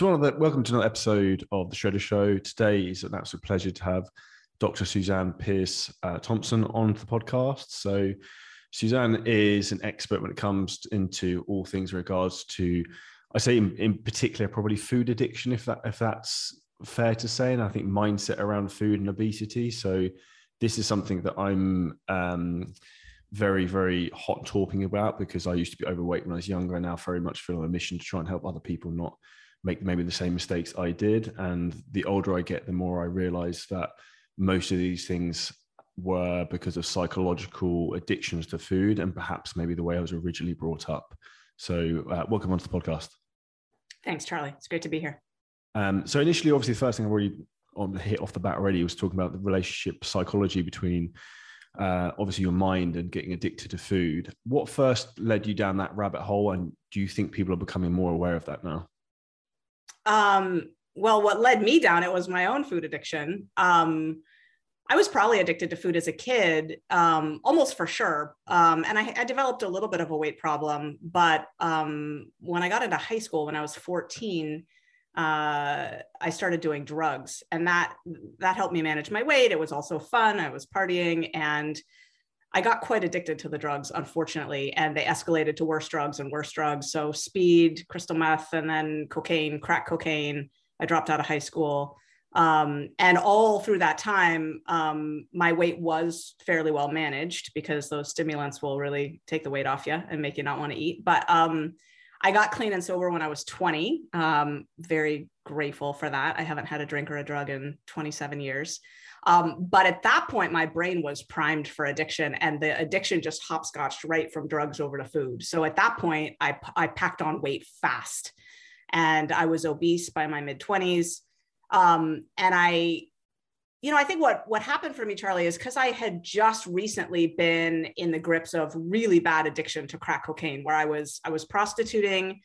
Welcome to another episode of The Shredder Show. Today is an absolute pleasure to have Dr. Susan Peirce Thompson on the podcast. So Suzanne is an expert when it comes into all things in regards to, I say in particular, probably food addiction, if that's fair to say, and I think mindset around food and obesity. So this is something that I'm very, very hot talking about because I used to be overweight when I was younger, and now very much feel on a mission to try and help other people not make maybe the same mistakes I did. And the older I get, the more I realize that most of these things were because of psychological addictions to food and perhaps maybe the way I was originally brought up. So welcome onto the podcast. Thanks, Charlie. It's great to be here. So initially, obviously, the first thing I've already hit off the bat already was talking about the relationship psychology between obviously your mind and getting addicted to food. What first led you down that rabbit hole, and do you think people are becoming more aware of that now? Well, what led me down it was my own food addiction. I was probably addicted to food as a kid, almost for sure. And I developed a little bit of a weight problem, but when I got into high school, when I was 14, I started doing drugs, and that helped me manage my weight. It was also fun. I was partying, and I got quite addicted to the drugs, unfortunately, and they escalated to worse drugs and worse drugs. So speed, crystal meth, and then cocaine, crack cocaine. I dropped out of high school. And all through that time, my weight was fairly well managed because those stimulants will really take the weight off you and make you not want to eat. But I got clean and sober when I was 20. Very grateful for that. I haven't had a drink or a drug in 27 years. But at that point, my brain was primed for addiction, and the addiction just hopscotched right from drugs over to food. So at that point, I packed on weight fast, and I was obese by my mid 20s. And I think what happened for me, Charlie, is because I had just recently been in the grips of really bad addiction to crack cocaine, where I was prostituting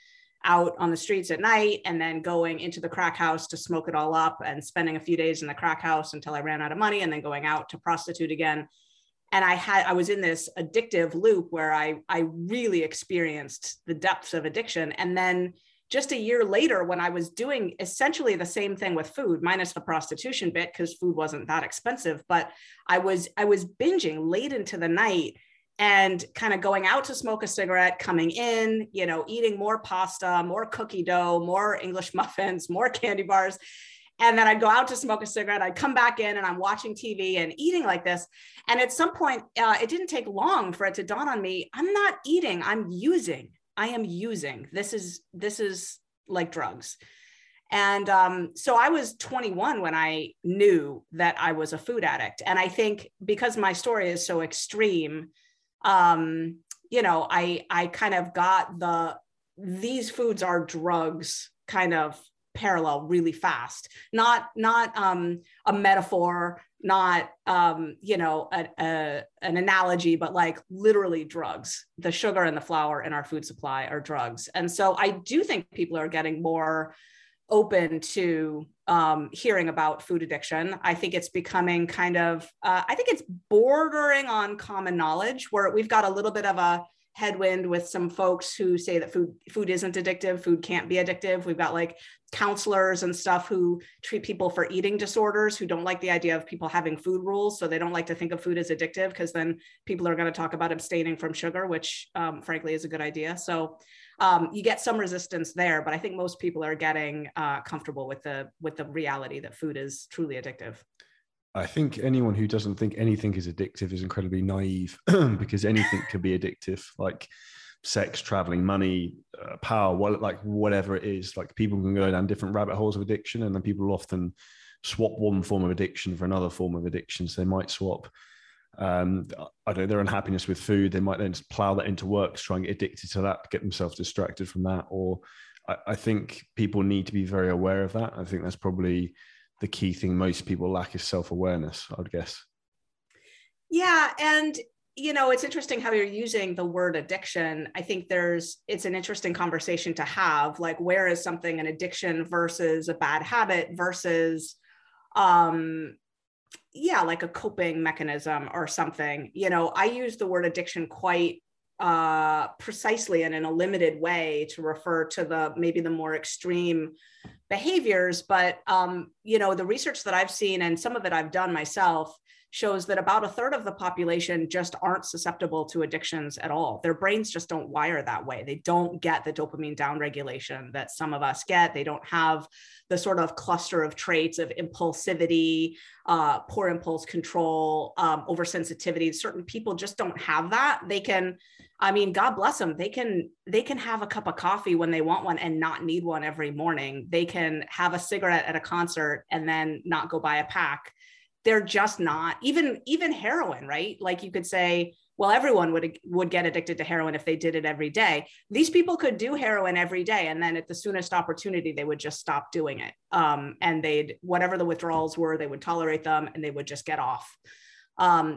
out on the streets at night and then going into the crack house to smoke it all up and spending a few days in the crack house until I ran out of money and then going out to prostitute again. And I was in this addictive loop where I really experienced the depths of addiction. And then just a year later, when I was doing essentially the same thing with food, minus the prostitution bit, because food wasn't that expensive, but I was binging late into the night and kind of going out to smoke a cigarette, coming in, eating more pasta, more cookie dough, more English muffins, more candy bars. And then I'd go out to smoke a cigarette. I'd come back in, and I'm watching TV and eating like this. And at some point, it didn't take long for it to dawn on me, I'm not eating, I'm using. I am using. This is like drugs. And so I was 21 when I knew that I was a food addict. And I think because my story is so extreme, I kind of got these foods are drugs kind of parallel really fast. Not a metaphor, not an analogy, but like literally drugs. The sugar and the flour in our food supply are drugs. And so I do think people are getting more open to hearing about food addiction. I think it's becoming kind of, I think it's bordering on common knowledge, where we've got a little bit of a headwind with some folks who say that food isn't addictive, food can't be addictive. We've got like counselors and stuff who treat people for eating disorders who don't like the idea of people having food rules. So they don't like to think of food as addictive, because then people are going to talk about abstaining from sugar, which frankly is a good idea. So you get some resistance there, but I think most people are getting comfortable with the reality that food is truly addictive. I think anyone who doesn't think anything is addictive is incredibly naive because anything could be addictive, like sex, traveling, money, power, whatever it is. Like, people can go down different rabbit holes of addiction, and then people often swap one form of addiction for another form of addiction. So they might swap, I don't know, their unhappiness with food. They might then just plow that into work, try and get addicted to that, get themselves distracted from that. Or I think people need to be very aware of that. I think that's probably the key thing most people lack is self-awareness, I would guess. Yeah. And, it's interesting how you're using the word addiction. I think it's an interesting conversation to have, like, where is something an addiction versus a bad habit versus, like a coping mechanism or something. I use the word addiction quite precisely and in a limited way to refer to the more extreme behaviors. But, you know, the research that I've seen, and some of it I've done myself, shows that about a third of the population just aren't susceptible to addictions at all. Their brains just don't wire that way. They don't get the dopamine downregulation that some of us get. They don't have the sort of cluster of traits of impulsivity, poor impulse control, oversensitivity. Certain people just don't have that. They can, I mean, God bless them. They can have a cup of coffee when they want one and not need one every morning. They can have a cigarette at a concert and then not go buy a pack. They're just not, even heroin, right? Like you could say, well, everyone would get addicted to heroin if they did it every day. These people could do heroin every day, and then at the soonest opportunity, they would just stop doing it. And they'd, whatever the withdrawals were, they would tolerate them and they would just get off.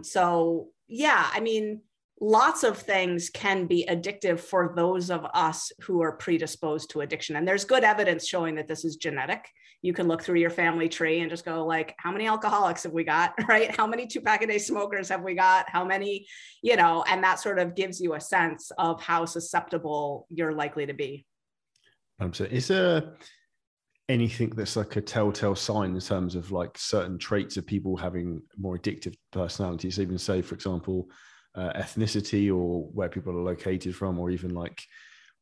So yeah, I mean, lots of things can be addictive for those of us who are predisposed to addiction. And there's good evidence showing that this is genetic. You can look through your family tree and just go like, how many alcoholics have we got, right? How many 2-pack-a-day smokers have we got? How many, you know, and that sort of gives you a sense of how susceptible you're likely to be. Is there anything that's like a telltale sign in terms of like certain traits of people having more addictive personalities, even say, for example, ethnicity or where people are located from, or even like,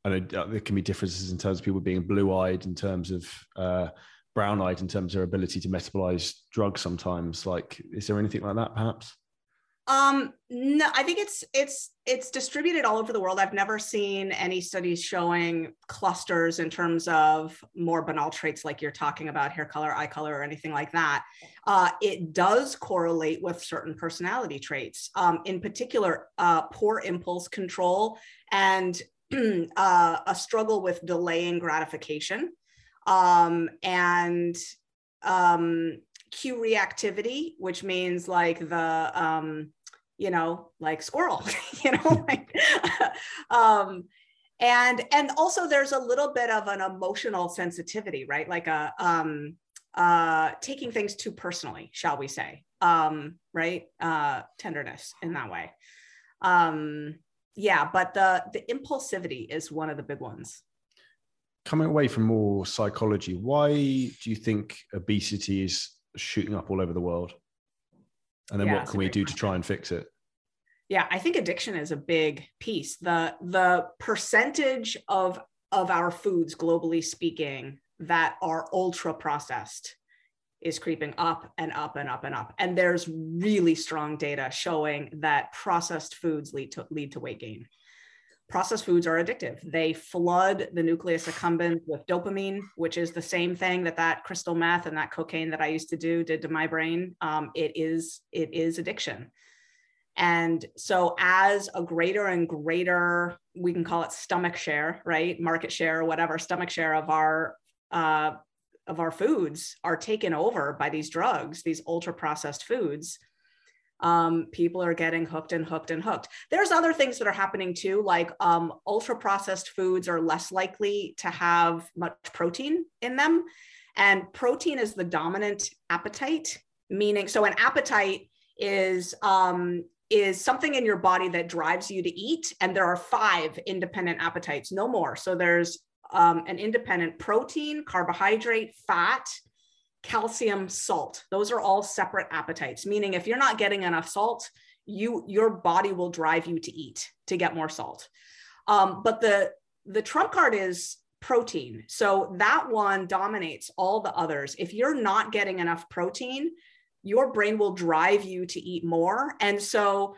I know there can be differences in terms of people being blue-eyed, in terms of brown-eyed, in terms of their ability to metabolize drugs sometimes. Like, is there anything like that perhaps? No, I think it's distributed all over the world. I've never seen any studies showing clusters in terms of more banal traits like you're talking about, hair color, eye color, or anything like that. It does correlate with certain personality traits, in particular, poor impulse control and a struggle with delaying gratification, and cue reactivity, which means like the, you know, like squirrel, you know, like, and also there's a little bit of an emotional sensitivity, right? Like a, taking things too personally, shall we say, right? Tenderness in that way. Yeah, but the impulsivity is one of the big ones. Coming away from more psychology, why do you think obesity is shooting up all over the world? And then what can we do to try and fix it? Yeah, I think addiction is a big piece. The percentage of our foods, globally speaking, that are ultra processed is creeping up and up and up and up. And there's really strong data showing that processed foods lead to weight gain. Processed foods are addictive. They flood the nucleus accumbens with dopamine, which is the same thing that crystal meth and that cocaine that I used to do did to my brain. It is addiction. And so as a greater and greater, we can call it stomach share, right? Market share or whatever, stomach share of our foods are taken over by these drugs, these ultra processed foods. People are getting hooked and hooked and hooked. There's other things that are happening too, like ultra processed foods are less likely to have much protein in them. And protein is the dominant appetite, meaning, so an appetite is something in your body that drives you to eat. And there are 5 independent appetites, no more. So there's an independent protein, carbohydrate, fat, calcium, salt. Those are all separate appetites, meaning if you're not getting enough salt, your body will drive you to eat to get more salt. But the trump card is protein. So that one dominates all the others. If you're not getting enough protein, your brain will drive you to eat more. And so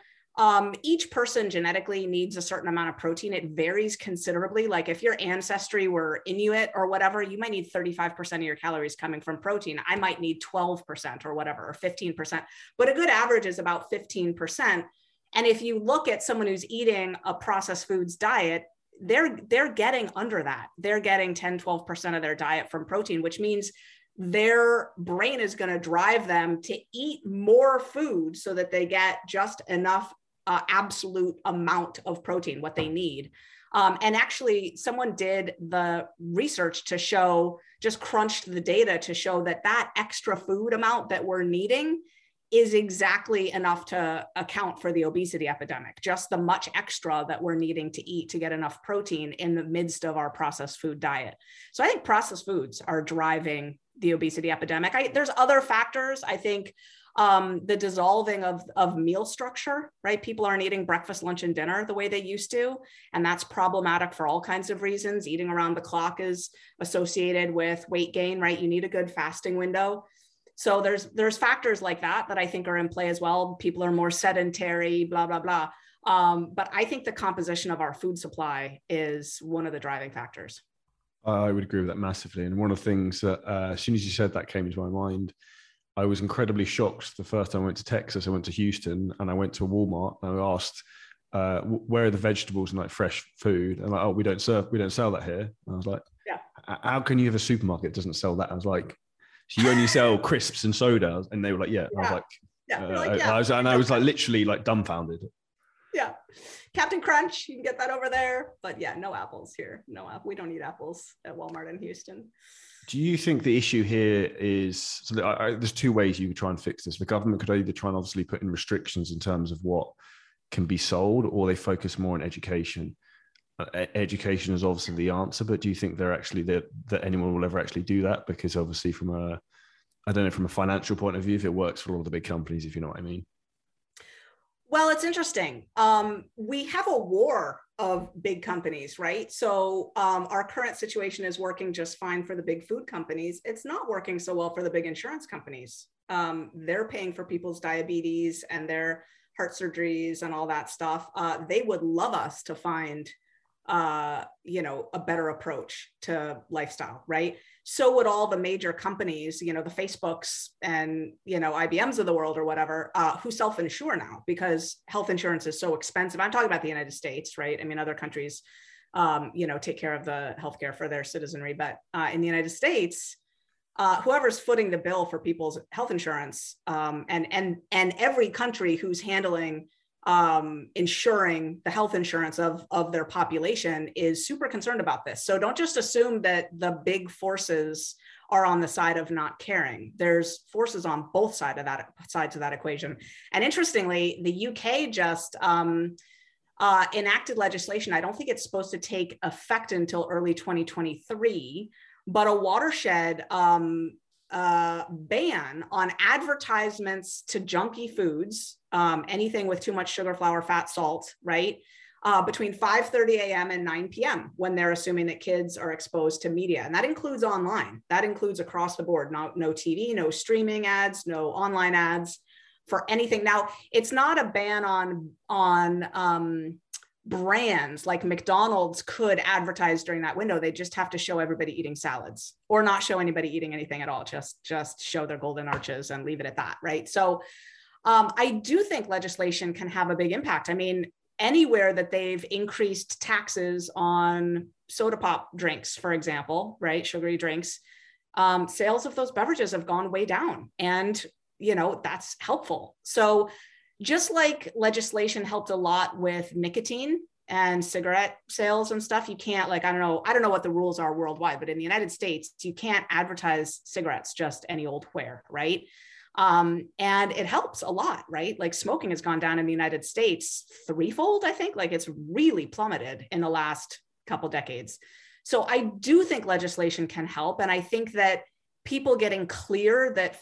each person genetically needs a certain amount of protein. It varies considerably. Like if your ancestry were Inuit or whatever, you might need 35% of your calories coming from protein. I might need 12% or whatever, or 15%, but a good average is about 15%. And if you look at someone who's eating a processed foods diet, they're getting under that. They're getting 10, 12% of their diet from protein, which means their brain is going to drive them to eat more food so that they get just enough absolute amount of protein, what they need. And actually someone did the research to show, just crunched the data to show that extra food amount that we're needing is exactly enough to account for the obesity epidemic, just the much extra that we're needing to eat to get enough protein in the midst of our processed food diet. So I think processed foods are driving the obesity epidemic. There's other factors. I think the dissolving of meal structure, right? People aren't eating breakfast, lunch, and dinner the way they used to. And that's problematic for all kinds of reasons. Eating around the clock is associated with weight gain, right? You need a good fasting window. So there's factors like that that I think are in play as well. People are more sedentary, blah, blah, blah. But I think the composition of our food supply is one of the driving factors. I would agree with that massively. And one of the things that as soon as you said that came into my mind, I was incredibly shocked the first time I went to Texas. I went to Houston and I went to Walmart and I asked, where are the vegetables and like fresh food? And like, oh, we don't sell that here. And I was like, yeah. How can you have a supermarket that doesn't sell that? I was like, so you only sell crisps and soda? And they were like, yeah. And I was like, yeah. I was like literally like dumbfounded. Yeah. Captain Crunch, you can get that over there. But yeah, no apples here. No apple. We don't eat apples at Walmart in Houston. Do you think the issue here is, so there's two ways you could try and fix this. The government could either try and obviously put in restrictions in terms of what can be sold, or they focus more on education. Education is obviously the answer, but do you think that anyone will ever actually do that? Because obviously from a financial point of view, if it works for all the big companies, if you know what I mean. Well, it's interesting. We have a war of big companies, right? So our current situation is working just fine for the big food companies. It's not working so well for the big insurance companies. They're paying for people's diabetes and their heart surgeries and all that stuff. They would love us to find a better approach to lifestyle, right? So would all the major companies, the Facebooks and, IBMs of the world or whatever, who self-insure now because health insurance is so expensive. I'm talking about the United States, right? I mean, other countries, take care of the healthcare for their citizenry, but in the United States, whoever's footing the bill for people's health insurance and every country who's handling ensuring the health insurance of their population is super concerned about this. So don't just assume that the big forces are on the side of not caring. There's forces on both sides of that equation. And interestingly, the UK just enacted legislation. I don't think it's supposed to take effect until early 2023, but a watershed ban on advertisements to junky foods, anything with too much sugar, flour, fat, salt, right? Between 5:30 a.m. and 9 p.m. when they're assuming that kids are exposed to media. And that includes online. That includes across the board, no TV, no streaming ads, no online ads for anything. Now, it's not a ban on brands like McDonald's could advertise during that window. They just have to show everybody eating salads or not show anybody eating anything at all. Just show their golden arches and leave it at that. Right. So I do think legislation can have a big impact. I mean, anywhere that they've increased taxes on soda pop drinks, for example, right? Sugary drinks, sales of those beverages have gone way down and, that's helpful. So just like legislation helped a lot with nicotine and cigarette sales and stuff, you can't I don't know what the rules are worldwide, but in the United States, you can't advertise cigarettes just any old where, right? And it helps a lot, right? Like smoking has gone down in the United States threefold, I think. Like it's really plummeted in the last couple decades. So I do think legislation can help. And I think that people getting clear that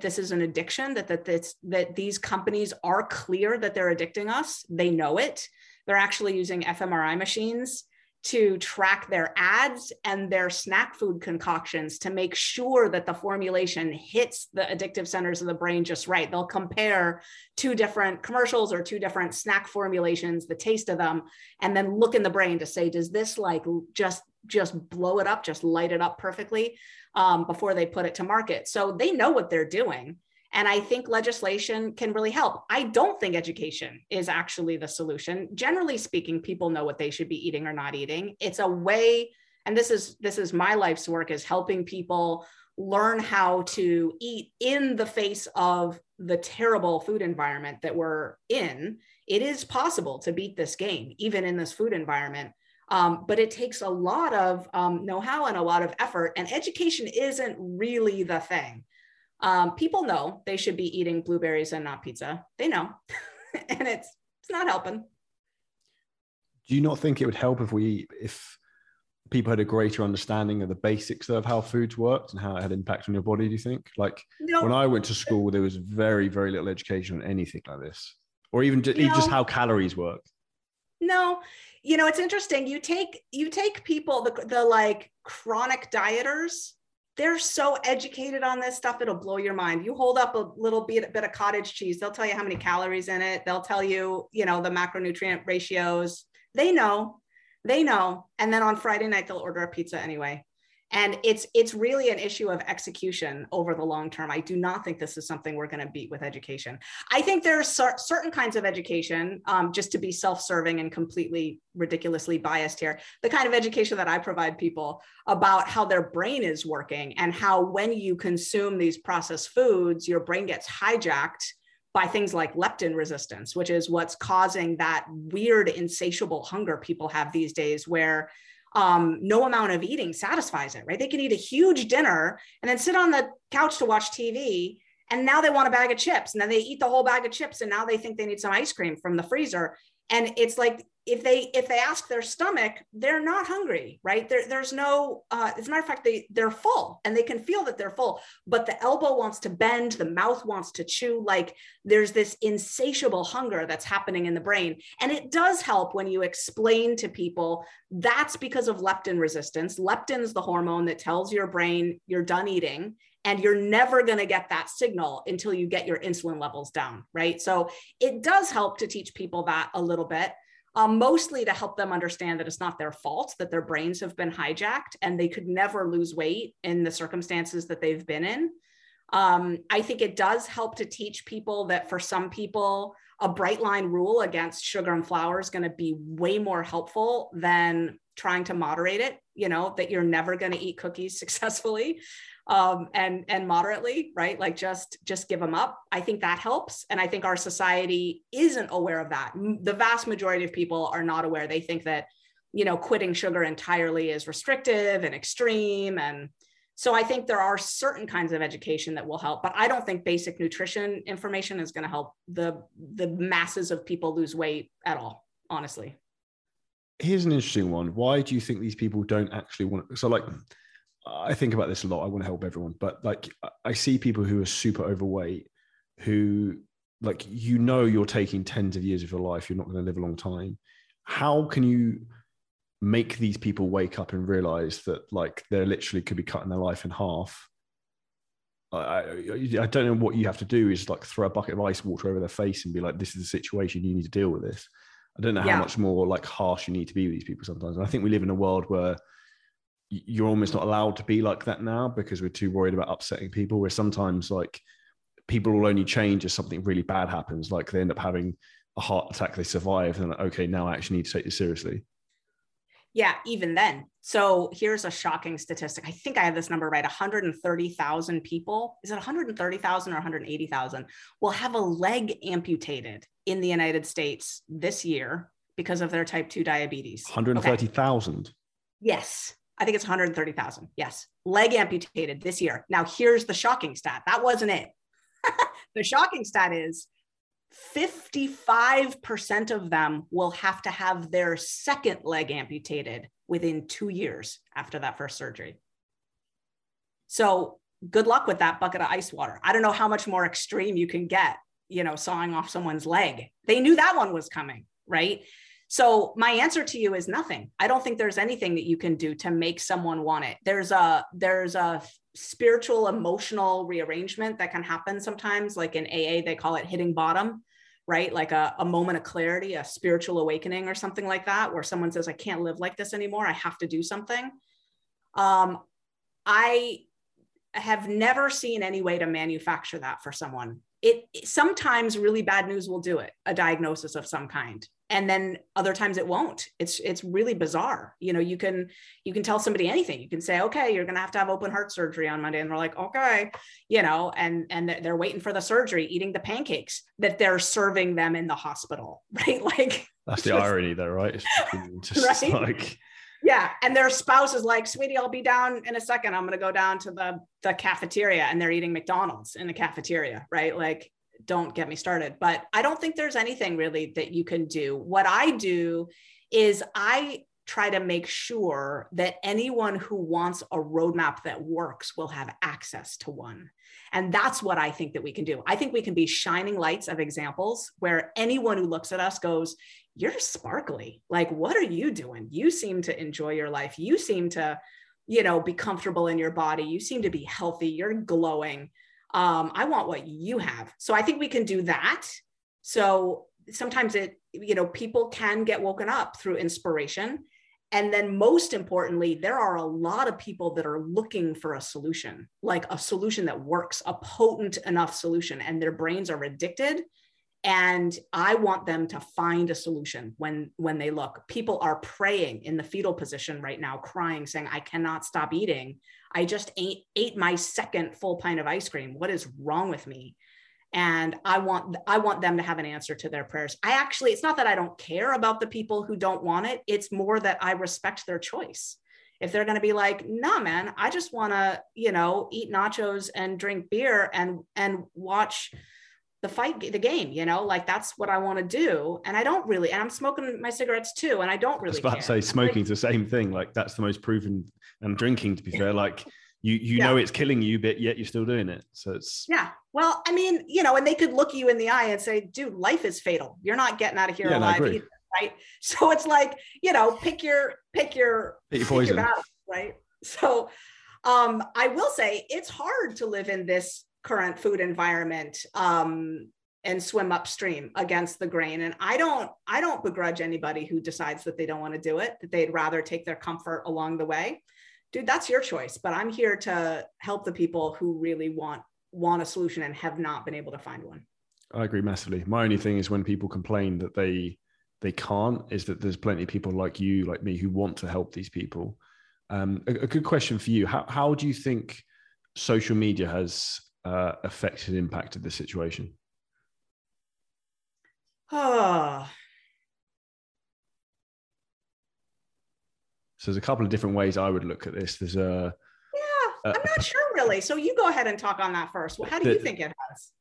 this is an addiction, that these companies are clear that they're addicting us. They know it. They're actually using fMRI machines to track their ads and their snack food concoctions to make sure that the formulation hits the addictive centers of the brain just right. They'll compare two different commercials or two different snack formulations, the taste of them, and then look in the brain to say, does this just blow it up, just light it up perfectly before they put it to market. So they know what they're doing. And I think legislation can really help. I don't think education is actually the solution. Generally speaking, people know what they should be eating or not eating. It's a way, and this is my life's work, is helping people learn how to eat in the face of the terrible food environment that we're in. It is possible to beat this game, even in this food environment. But it takes a lot of know-how and a lot of effort, and education isn't really the thing. People know they should be eating blueberries and not pizza. They know, and it's not helping. Do you not think it would help if people had a greater understanding of the basics of how foods worked and how it had impact on your body? Do you think? Like when I went to school, there was very, very little education on anything like this, or even just how calories work. No, you know, it's interesting. You take people, the like chronic dieters, they're so educated on this stuff. It'll blow your mind. You hold up a little bit of cottage cheese. They'll tell you how many calories in it. They'll tell you, you know, the macronutrient ratios. They know. And then on Friday night, they'll order a pizza anyway. And it's really an issue of execution over the long term. I do not think this is something we're going to beat with education. I think there are certain kinds of education, just to be self-serving and completely ridiculously biased here, the kind of education that I provide people about how their brain is working and how when you consume these processed foods, your brain gets hijacked by things like leptin resistance, which is what's causing that weird, insatiable hunger people have these days where no amount of eating satisfies it, right? They can eat a huge dinner and then sit on the couch to watch TV. And now they want a bag of chips, and then they eat the whole bag of chips. And now they think they need some ice cream from the freezer. And it's like, if they ask their stomach, they're not hungry, right? There's no, as a matter of fact, they're full and they can feel that they're full, but the elbow wants to bend, the mouth wants to chew. Like there's this insatiable hunger that's happening in the brain. And it does help when you explain to people that's because of leptin resistance. Leptin is the hormone that tells your brain you're done eating. And you're never going to get that signal until you get your insulin levels down, right? So it does help to teach people that a little bit, mostly to help them understand that it's not their fault, that their brains have been hijacked and they could never lose weight in the circumstances that they've been in. I think it does help to teach people that for some people, a bright line rule against sugar and flour is going to be way more helpful than trying to moderate it, you know, that you're never going to eat cookies successfully and moderately, right? Like just give them up. I think that helps. And I think our society isn't aware of that. The vast majority of people are not aware. They think that, you know, quitting sugar entirely is restrictive and extreme. And so I think there are certain kinds of education that will help, but I don't think basic nutrition information is going to help the masses of people lose weight at all, honestly. Here's an interesting one. Why do you think these people don't actually want it? So like, I think about this a lot. I want to help everyone, but like, I see people who are super overweight, who like, you know, you're taking tens of years of your life. You're not going to live a long time. How can you make these people wake up and realize that like, they're literally could be cutting their life in half? I don't know what you have to do is like throw a bucket of ice water over their face and be like, this is the situation. You need to deal with this. I don't know how much more like harsh you need to be with these people sometimes. And I think we live in a world where you're almost not allowed to be like that now because we're too worried about upsetting people, where sometimes like people will only change if something really bad happens. Like they end up having a heart attack, they survive, and like, okay, now I actually need to take this seriously. Yeah, even then. So here's a shocking statistic. I think I have this number right. 130,000 people, is it 130,000 or 180,000, will have a leg amputated in the United States this year because of their type 2 diabetes. 130,000? Okay. Yes. I think it's 130,000. Yes. Leg amputated this year. Now here's the shocking stat. That wasn't it. The shocking stat is 55% of them will have to have their second leg amputated within 2 years after that first surgery. So good luck with that bucket of ice water. I don't know how much more extreme you can get, you know, sawing off someone's leg. They knew that one was coming, right? So my answer to you is nothing. I don't think there's anything that you can do to make someone want it. There's a spiritual, emotional rearrangement that can happen sometimes. Like in AA, they call it hitting bottom, right? Like a moment of clarity, a spiritual awakening or something like that, where someone says, I can't live like this anymore. I have to do something. I have never seen any way to manufacture that for someone. It sometimes really bad news will do it, a diagnosis of some kind. And then other times it won't. It's really bizarre. You know, you can tell somebody anything. You can say, okay, you're going to have open heart surgery on Monday. And they're like, okay, you know, and they're waiting for the surgery, eating the pancakes that they're serving them in the hospital, right? Like that's the irony though, right? It's just, right? Like Yeah. And their spouse is like, sweetie, I'll be down in a second. I'm going to go down to the cafeteria, and they're eating McDonald's in the cafeteria, right? Like, don't get me started. But I don't think there's anything really that you can do. What I do is I try to make sure that anyone who wants a roadmap that works will have access to one. And that's what I think that we can do. I think we can be shining lights of examples where anyone who looks at us goes, you're sparkly. Like, what are you doing? You seem to enjoy your life. You seem to, you know, be comfortable in your body. You seem to be healthy. You're glowing. I want what you have. So I think we can do that. So sometimes it, you know, people can get woken up through inspiration. And then most importantly, there are a lot of people that are looking for a solution, like a solution that works, a potent enough solution, and their brains are addicted. And I want them to find a solution when they look. People are praying in the fetal position right now, crying, saying, I cannot stop eating. I just ate my second full pint of ice cream. What is wrong with me? And I want them to have an answer to their prayers. I actually, it's not that I don't care about the people who don't want it. It's more that I respect their choice. If they're going to be like, nah, man, I just want to, you know, eat nachos and drink beer and watch the fight, the game, you know, like that's what I want to do. And I don't really, and I'm smoking my cigarettes too. And I don't really care. I was about to say smoking's the same thing. Like that's the most proven, and drinking, to be fair, like you know, it's killing you, but yet you're still doing it. So it's, yeah. Well, I mean, you know, and they could look you in the eye and say, dude, life is fatal. You're not getting out of here alive either, right? So it's like, you know, pick your poison, your battle, right? So I will say it's hard to live in this current food environment and swim upstream against the grain. And I don't begrudge anybody who decides that they don't want to do it, that they'd rather take their comfort along the way. Dude, that's your choice, but I'm here to help the people who really want a solution and have not been able to find one. I agree massively. My only thing is when people complain that they can't, is that there's plenty of people like you, like me, who want to help these people. A good question for you. How do you think social media has affected and impacted the situation? So there's a couple of different ways I would look at this. There's a... Yeah, I'm not sure really. So you go ahead and talk on that first. Well, how do you think it has?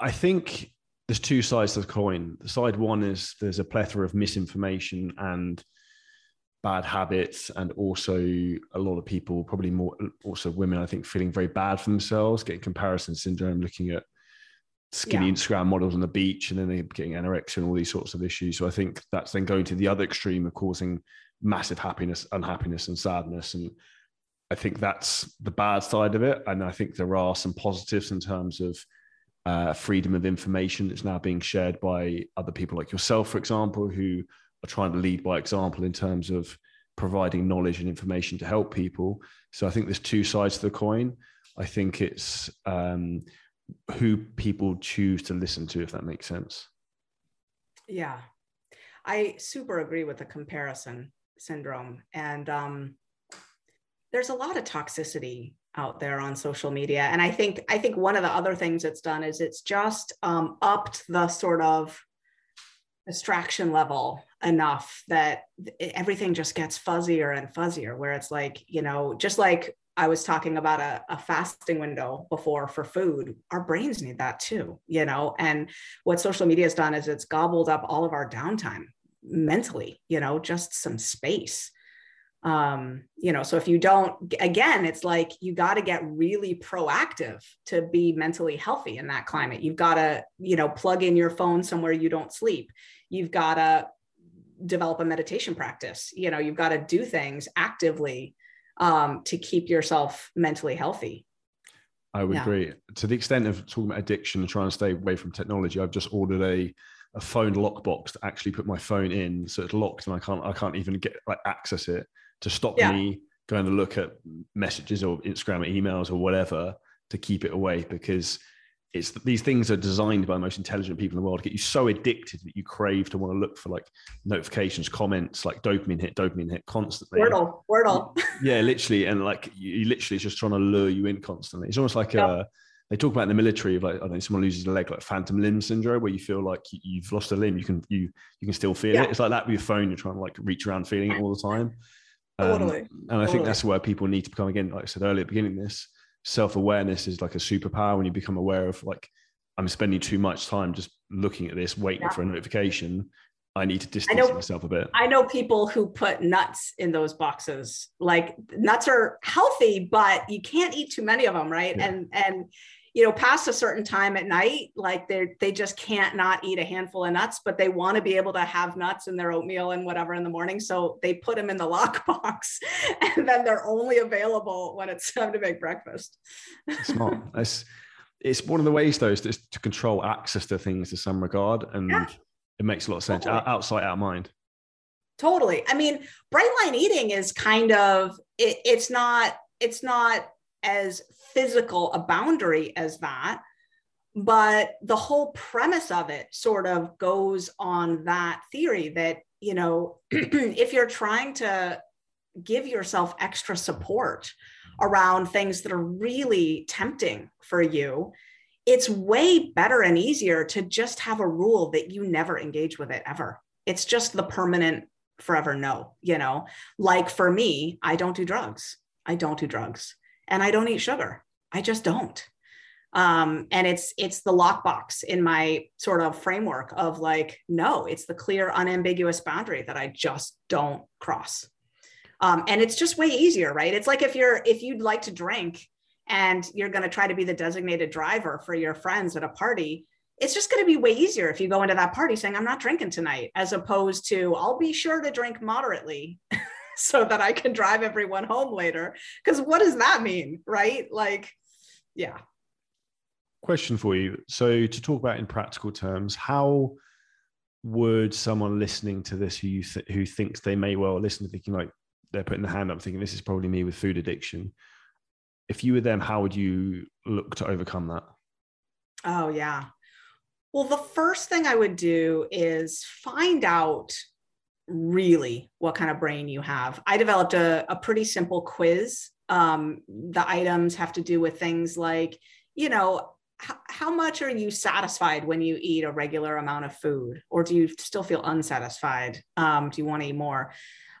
I think there's two sides to the coin. The side one is there's a plethora of misinformation and bad habits, and also a lot of people, probably more also women, I think, feeling very bad for themselves, getting comparison syndrome, looking at skinny Instagram models on the beach, and then they're getting anorexia and all these sorts of issues. So I think that's then going to the other extreme of causing massive happiness, unhappiness, and sadness. And I think that's the bad side of it. And I think there are some positives in terms of freedom of information that's now being shared by other people like yourself, for example, who are trying to lead by example in terms of providing knowledge and information to help people. So I think there's two sides to the coin. I think it's who people choose to listen to, if that makes sense. Yeah, I super agree with the comparison syndrome. And there's a lot of toxicity out there on social media. And I think one of the other things it's done is it's just upped the sort of distraction level enough that everything just gets fuzzier and fuzzier, where it's like, you know, just like I was talking about a fasting window before for food, our brains need that too, you know? And what social media has done is it's gobbled up all of our downtime mentally, you know, just some space. You know, so if you don't, again, it's like, you got to get really proactive to be mentally healthy in that climate. You've got to, you know, plug in your phone somewhere you don't sleep. You've got to develop a meditation practice. You know, you've got to do things actively, to keep yourself mentally healthy. I would agree. To the extent of talking about addiction and trying to stay away from technology, I've just ordered a phone lockbox to actually put my phone in. So it's locked and I can't even get like access it. To stop me going to look at messages or Instagram or emails or whatever, to keep it away, because it's these things are designed by the most intelligent people in the world to get you so addicted that you crave to want to look for like notifications, comments, like dopamine hit constantly. Wordle. Yeah, literally. And like you literally it's just trying to lure you in constantly. It's almost like they talk about in the military of like, I don't know, someone loses a leg, like phantom limb syndrome, where you feel like you've lost a limb. You can still feel it. It's like that with your phone. You're trying to like reach around feeling it all the time. Totally. And I think that's where people need to become, again, like I said earlier at the beginning of this, self-awareness is like a superpower. When you become aware of like, I'm spending too much time just looking at this, waiting for a notification. I need to distance myself a bit. I know people who put nuts in those boxes. Like, nuts are healthy, but you can't eat too many of them, right? Yeah. And you know, past a certain time at night, like they just can't not eat a handful of nuts, but they want to be able to have nuts in their oatmeal and whatever in the morning. So they put them in the lockbox, and then they're only available when it's time to make breakfast. Smart. It's one of the ways, though, is to control access to things to some regard. And it makes a lot of sense. Totally. Outside our mind. Totally. I mean, bright line eating is kind of, it's not as physical a boundary as that, but the whole premise of it sort of goes on that theory that, you know, if you're trying to give yourself extra support around things that are really tempting for you, it's way better and easier to just have a rule that you never engage with it ever. It's just the permanent forever no, you know? Like for me, I don't do drugs. And I don't eat sugar. I just don't. And it's the lockbox in my sort of framework of like, no, it's the clear, unambiguous boundary that I just don't cross. And it's just way easier, right? It's like if you'd like to drink and you're going to try to be the designated driver for your friends at a party, it's just going to be way easier if you go into that party saying, I'm not drinking tonight, as opposed to, I'll be sure to drink moderately so that I can drive everyone home later. Because what does that mean, right? Like, yeah. Question for you. So to talk about in practical terms, how would someone listening to this who thinks they may well listen, thinking like, they're putting the hand up thinking, this is probably me with food addiction. If you were them, how would you look to overcome that? Oh, yeah. Well, the first thing I would do is find out really what kind of brain you have. I developed a pretty simple quiz. The items have to do with things like, you know, how much are you satisfied when you eat a regular amount of food? Or do you still feel unsatisfied? Do you want to eat more?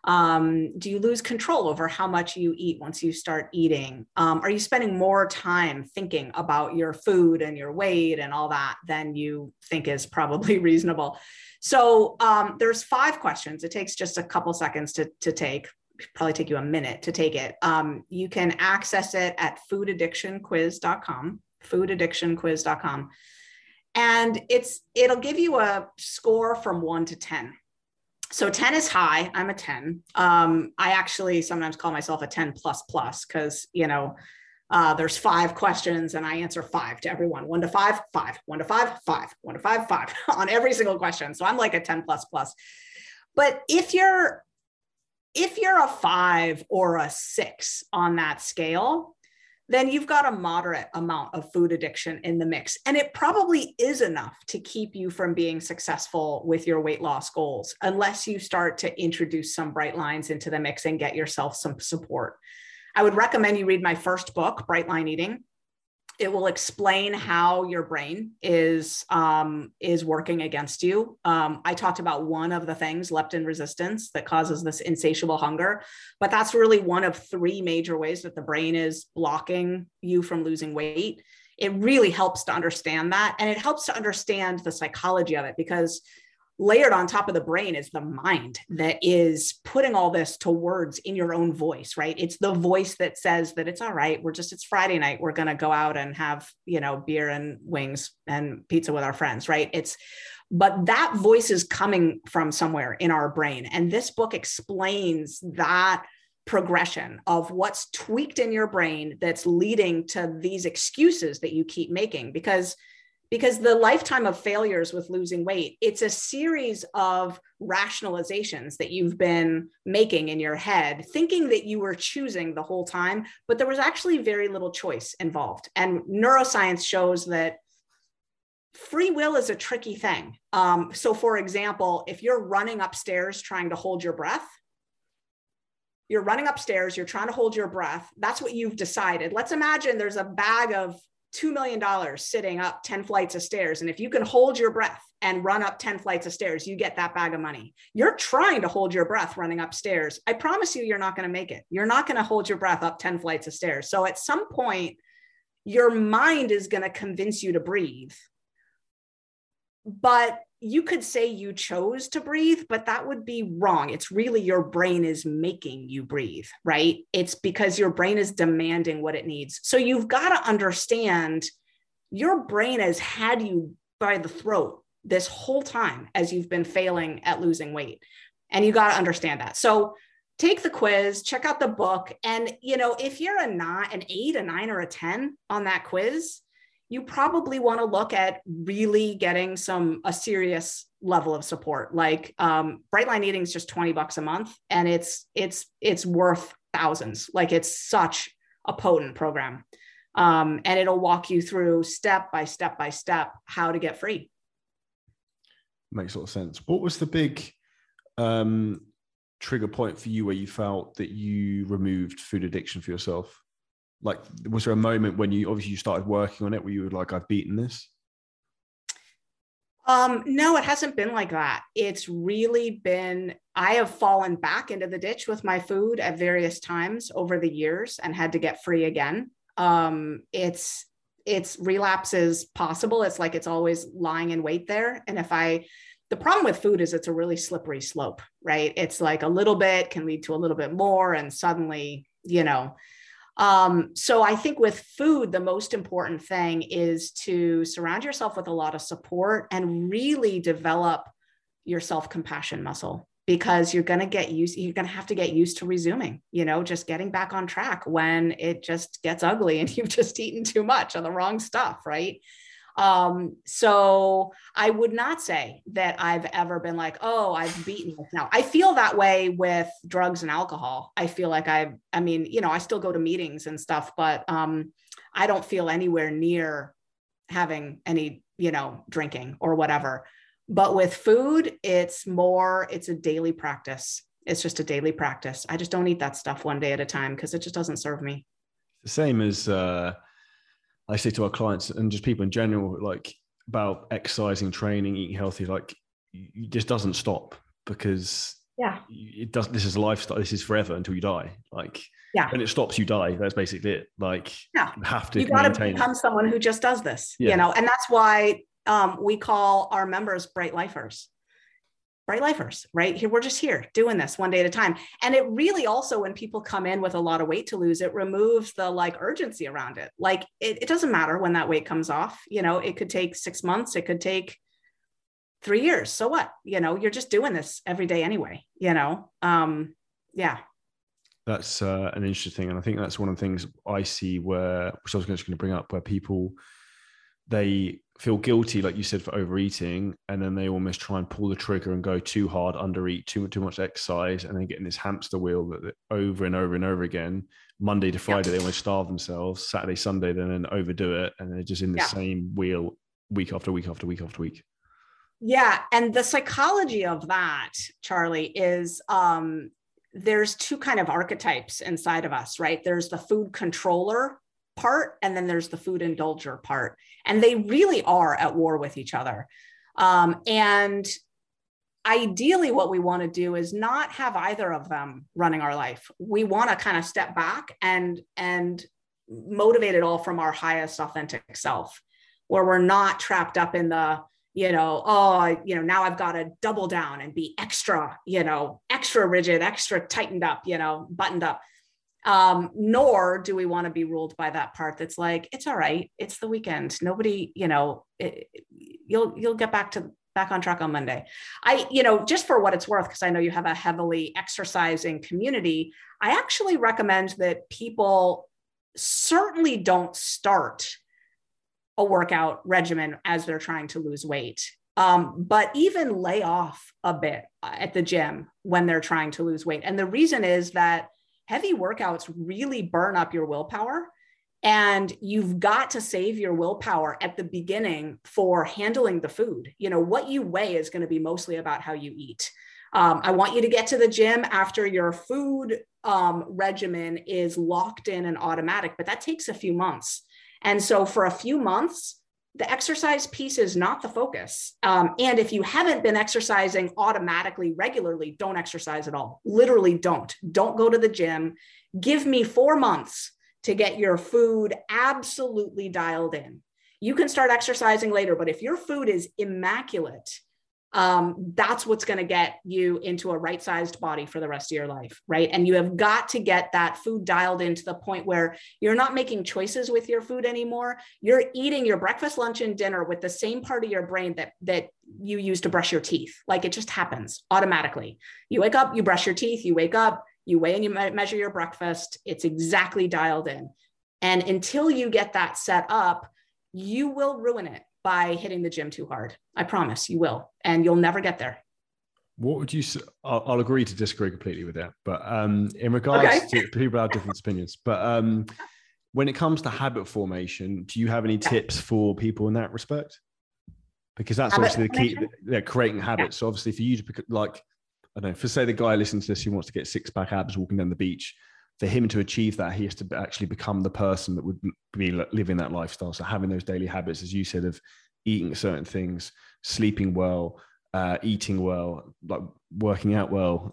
Do you lose control over how much you eat once you start eating? Are you spending more time thinking about your food and your weight and all that than you think is probably reasonable? So there's 5 questions. It takes just a couple seconds to take, probably take you a minute to take it. You can access it at foodaddictionquiz.com, foodaddictionquiz.com. And it'll give you a score from 1 to 10. So 10 is high. I'm a 10. I actually sometimes call myself a 10++ because, you know, there's 5 questions and I answer 5 to everyone. 1 to 5, 5, 1 to 5, 5, 1 to 5, 5 on every single question. So I'm like a 10++. But if you're a 5 or a 6 on that scale, then you've got a moderate amount of food addiction in the mix. And it probably is enough to keep you from being successful with your weight loss goals, unless you start to introduce some bright lines into the mix and get yourself some support. I would recommend you read my first book, Bright Line Eating. It will explain how your brain is working against you. I talked about one of the things, leptin resistance, that causes this insatiable hunger, but that's really one of 3 major ways that the brain is blocking you from losing weight. It really helps to understand that. And it helps to understand the psychology of it, because layered on top of the brain is the mind that is putting all this to words in your own voice, right? It's the voice that says that it's all right. It's Friday night. We're going to go out and have, you know, beer and wings and pizza with our friends, right? But that voice is coming from somewhere in our brain. And this book explains that progression of what's tweaked in your brain that's leading to these excuses that you keep making, because the lifetime of failures with losing weight, it's a series of rationalizations that you've been making in your head, thinking that you were choosing the whole time, but there was actually very little choice involved. And neuroscience shows that free will is a tricky thing. So for example, if you're running upstairs trying to hold your breath, you're trying to hold your breath. That's what you've decided. Let's imagine there's a bag of $2 million sitting up 10 flights of stairs. And if you can hold your breath and run up 10 flights of stairs, you get that bag of money. You're trying to hold your breath running upstairs. I promise you, you're not going to make it. You're not going to hold your breath up 10 flights of stairs. So at some point, your mind is going to convince you to breathe. But you could say you chose to breathe, but that would be wrong. It's really your brain is making you breathe, right? It's because your brain is demanding what it needs. So you've got to understand your brain has had you by the throat this whole time as you've been failing at losing weight. And you got to understand that. So take the quiz, check out the book. And, if you're an 8, a 9, or a 10 on that quiz, you probably want to look at really getting a serious level of support. Like Bright Line Eating is just $20 a month, and it's worth thousands. Like, it's such a potent program, and it'll walk you through step by step by step how to get free. Makes a lot of sense. What was the big trigger point for you where you felt that you removed food addiction for yourself? Like, was there a moment when you started working on it where you were like, I've beaten this? No, it hasn't been like that. It's really been, I have fallen back into the ditch with my food at various times over the years and had to get free again. It's relapse is possible. It's like, it's always lying in wait there. And the problem with food is it's a really slippery slope, right? It's like a little bit can lead to a little bit more. And suddenly, so I think with food, the most important thing is to surround yourself with a lot of support and really develop your self-compassion muscle, because you're going to have to get used to resuming, just getting back on track when it just gets ugly and you've just eaten too much on the wrong stuff. Right. So I would not say that I've ever been like, oh, I've beaten this now. I feel that way with drugs and alcohol. I feel like I still go to meetings and stuff, but, I don't feel anywhere near having any, drinking or whatever. But with food, it's a daily practice. It's just a daily practice. I just don't eat that stuff one day at a time, 'cause it just doesn't serve me. The same as, I say to our clients and just people in general, like, about exercising, training, eating healthy, like, it just doesn't stop, because this is a lifestyle. This is forever until you die. Like, when it stops, you die. That's basically it. Like, you have to, you got to become someone who just does this, and that's why we call our members Bright Lifers, right? Here, we're just here doing this one day at a time. And it really also, when people come in with a lot of weight to lose, it removes the urgency around it. Like, it doesn't matter when that weight comes off, it could take 6 months, it could take 3 years. So what, you're just doing this every day anyway, That's an interesting thing. And I think that's one of the things I see which I was just going to bring up, where people, they feel guilty, like you said, for overeating. And then they almost try and pull the trigger and go too hard, undereat, too much exercise, and then get in this hamster wheel that over and over and over again, Monday to Friday, they almost starve themselves, Saturday, Sunday, then overdo it. And they're just in the same wheel week after week after week after week. Yeah. And the psychology of that, Charlie, is, there's two kind of archetypes inside of us, right? There's the food controller part, and then there's the food indulger part. And they really are at war with each other. And ideally, what we want to do is not have either of them running our life. We want to kind of step back and motivate it all from our highest authentic self, where we're not trapped up in the, now I've got to double down and be extra, extra rigid, extra tightened up, buttoned up. Nor do we want to be ruled by that part that's like, it's all right, it's the weekend, nobody, you'll get back on track on Monday. Just for what it's worth, because I know you have a heavily exercising community, I actually recommend that people certainly don't start a workout regimen as they're trying to lose weight. But even lay off a bit at the gym when they're trying to lose weight. And the reason is that heavy workouts really burn up your willpower, and you've got to save your willpower at the beginning for handling the food. What you weigh is going to be mostly about how you eat. I want you to get to the gym after your food regimen is locked in and automatic, but that takes a few months. And so for a few months, the exercise piece is not the focus. And if you haven't been exercising automatically, regularly, don't exercise at all. Literally don't. Don't go to the gym. Give me 4 months to get your food absolutely dialed in. You can start exercising later, but if your food is immaculate, that's what's going to get you into a right-sized body for the rest of your life, right? And you have got to get that food dialed in to the point where you're not making choices with your food anymore. You're eating your breakfast, lunch, and dinner with the same part of your brain that you use to brush your teeth. Like, it just happens automatically. You wake up, you brush your teeth, you wake up, you weigh and you measure your breakfast. It's exactly dialed in. And until you get that set up, you will ruin it by hitting the gym too hard. I promise you will, and you'll never get there. What would you say? I'll agree to disagree completely with that, but in regards to people have different opinions, but when it comes to habit formation, do you have any tips for people in that respect? Because that's obviously the key, creating habits. So obviously for you to pick, like, I don't know, for say the guy listening to this who wants to get six-pack abs walking down the beach, for him to achieve that, he has to actually become the person that would be living that lifestyle. So having those daily habits, as you said, of eating certain things, sleeping well, eating well, like working out well,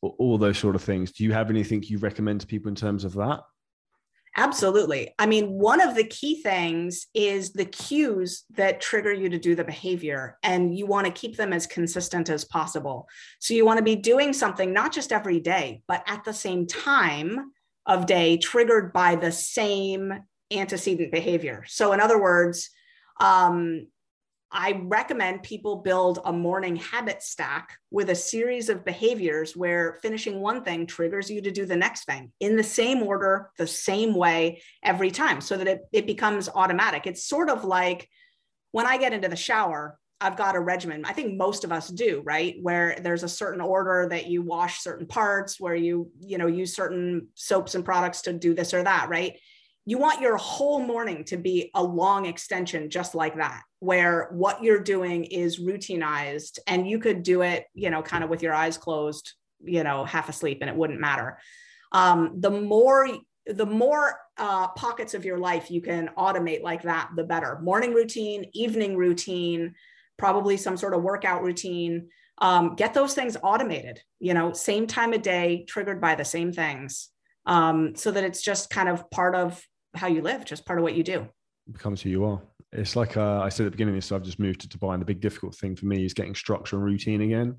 all those sort of things. Do you have anything you recommend to people in terms of that? Absolutely. I mean, one of the key things is the cues that trigger you to do the behavior, and you want to keep them as consistent as possible. So you want to be doing something not just every day, but at the same time of day, triggered by the same antecedent behavior. So in other words, I recommend people build a morning habit stack with a series of behaviors where finishing one thing triggers you to do the next thing in the same order, the same way every time, so that it becomes automatic. It's sort of like when I get into the shower, I've got a regimen. I think most of us do, right? Where there's a certain order that you wash certain parts, where you use certain soaps and products to do this or that, right? You want your whole morning to be a long extension, just like that, where what you're doing is routinized, and you could do it, kind of with your eyes closed, half asleep, and it wouldn't matter. The more pockets of your life you can automate like that, the better. Morning routine, evening routine, probably some sort of workout routine. Get those things automated, same time of day, triggered by the same things. So that it's just kind of part of how you live, just part of what you do. It becomes who you are. It's like I said at the beginning of this, I've just moved to Dubai, and the big difficult thing for me is getting structure and routine again,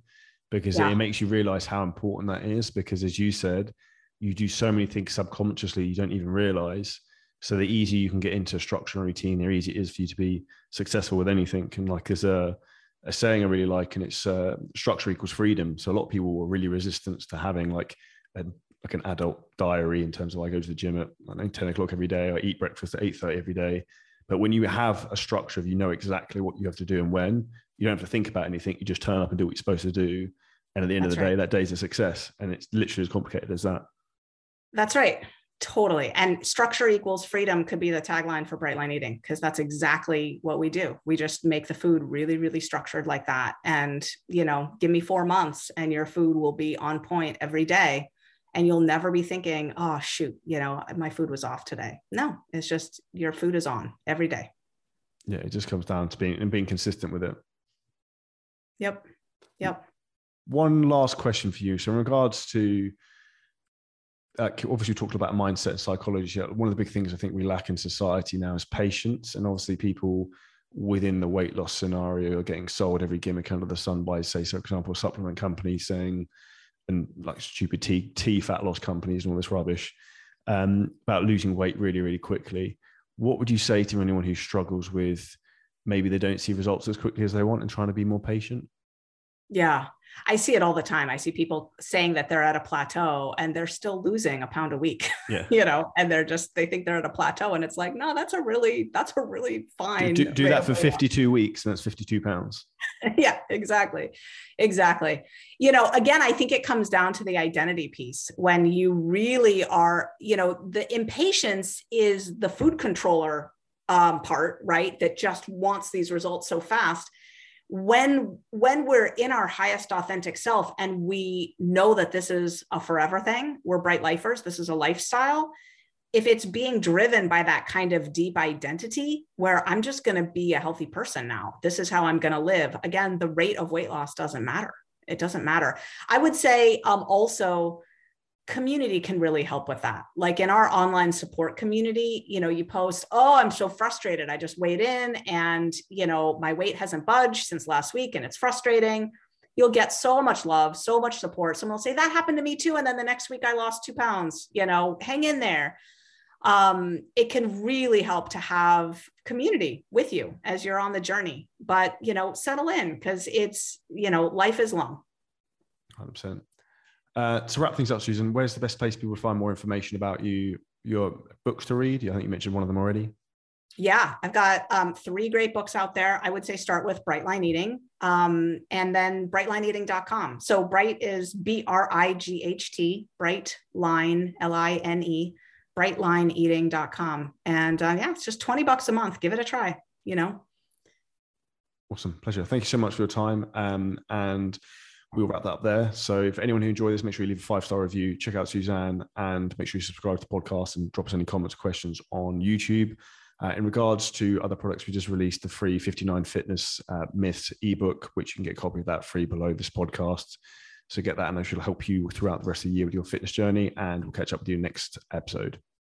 because it makes you realize how important that is. Because as you said, you do so many things subconsciously you don't even realize. So the easier you can get into structure and routine, the easier it is for you to be successful with anything. And like there's a saying I really like, and it's structure equals freedom. So a lot of people were really resistant to having like an adult diary in terms of, I go to the gym at 10 o'clock every day, I eat breakfast at 8:30 every day. But when you have a structure of, exactly what you have to do and when, you don't have to think about anything, you just turn up and do what you're supposed to do. And at the end of the day, that day's a success. And it's literally as complicated as that. That's right. Totally. And structure equals freedom could be the tagline for Bright Line Eating, because that's exactly what we do. We just make the food really, really structured like that. And, give me 4 months and your food will be on point every day. And you'll never be thinking, oh, shoot, my food was off today. No, it's just your food is on every day. Yeah, it just comes down to being consistent with it. Yep. One last question for you. So in regards to, obviously we talked about mindset and psychology. One of the big things I think we lack in society now is patience. And obviously people within the weight loss scenario are getting sold every gimmick under the sun by, say, so for example, a supplement company saying, and like stupid tea fat loss companies and all this rubbish about losing weight really, really quickly. What would you say to anyone who struggles with maybe they don't see results as quickly as they want and trying to be more patient? Yeah, I see it all the time. I see people saying that they're at a plateau and they're still losing a pound a week, and they think they're at a plateau, and it's like, no, that's a really fine. Do that for 52 weeks and that's 52 pounds. Yeah, exactly. Again, I think it comes down to the identity piece. When you really are, the impatience is the food controller part, right? That just wants these results so fast. When we're in our highest authentic self and we know that this is a forever thing, we're bright lifers, this is a lifestyle, if it's being driven by that kind of deep identity where I'm just going to be a healthy person now, this is how I'm going to live. Again, the rate of weight loss doesn't matter. It doesn't matter. I would say also community can really help with that. Like in our online support community, you know, you post, oh, I'm so frustrated. I just weighed in and, you know, my weight hasn't budged since last week and it's frustrating. You'll get so much love, so much support. Someone will say that happened to me too. And then the next week I lost 2 pounds, you know, hang in there. It can really help to have community with you as you're on the journey, but, you know, settle in because it's, you know, life is long. 100%. To wrap things up, Susan, where's the best place people find more information about you, your books to read? I think you mentioned one of them already. Yeah, I've got 3 great books out there. I would say start with Bright Line Eating and then brightlineeating.com. So Bright is B-R-I-G-H-T, Bright Line, L-I-N-E, brightlineeating.com. And yeah, it's just $20 a month. Give it a try, you know. Awesome. Pleasure. Thank you so much for your time. And we'll wrap that up there. So if anyone who enjoyed this, make sure you leave a 5-star review, check out Suzanne, and make sure you subscribe to the podcast and drop us any comments or questions on YouTube. In regards to other products, we just released the free 59 Fitness Myths ebook, which you can get a copy of that free below this podcast. So get that, and that should help you throughout the rest of the year with your fitness journey. And we'll catch up with you next episode.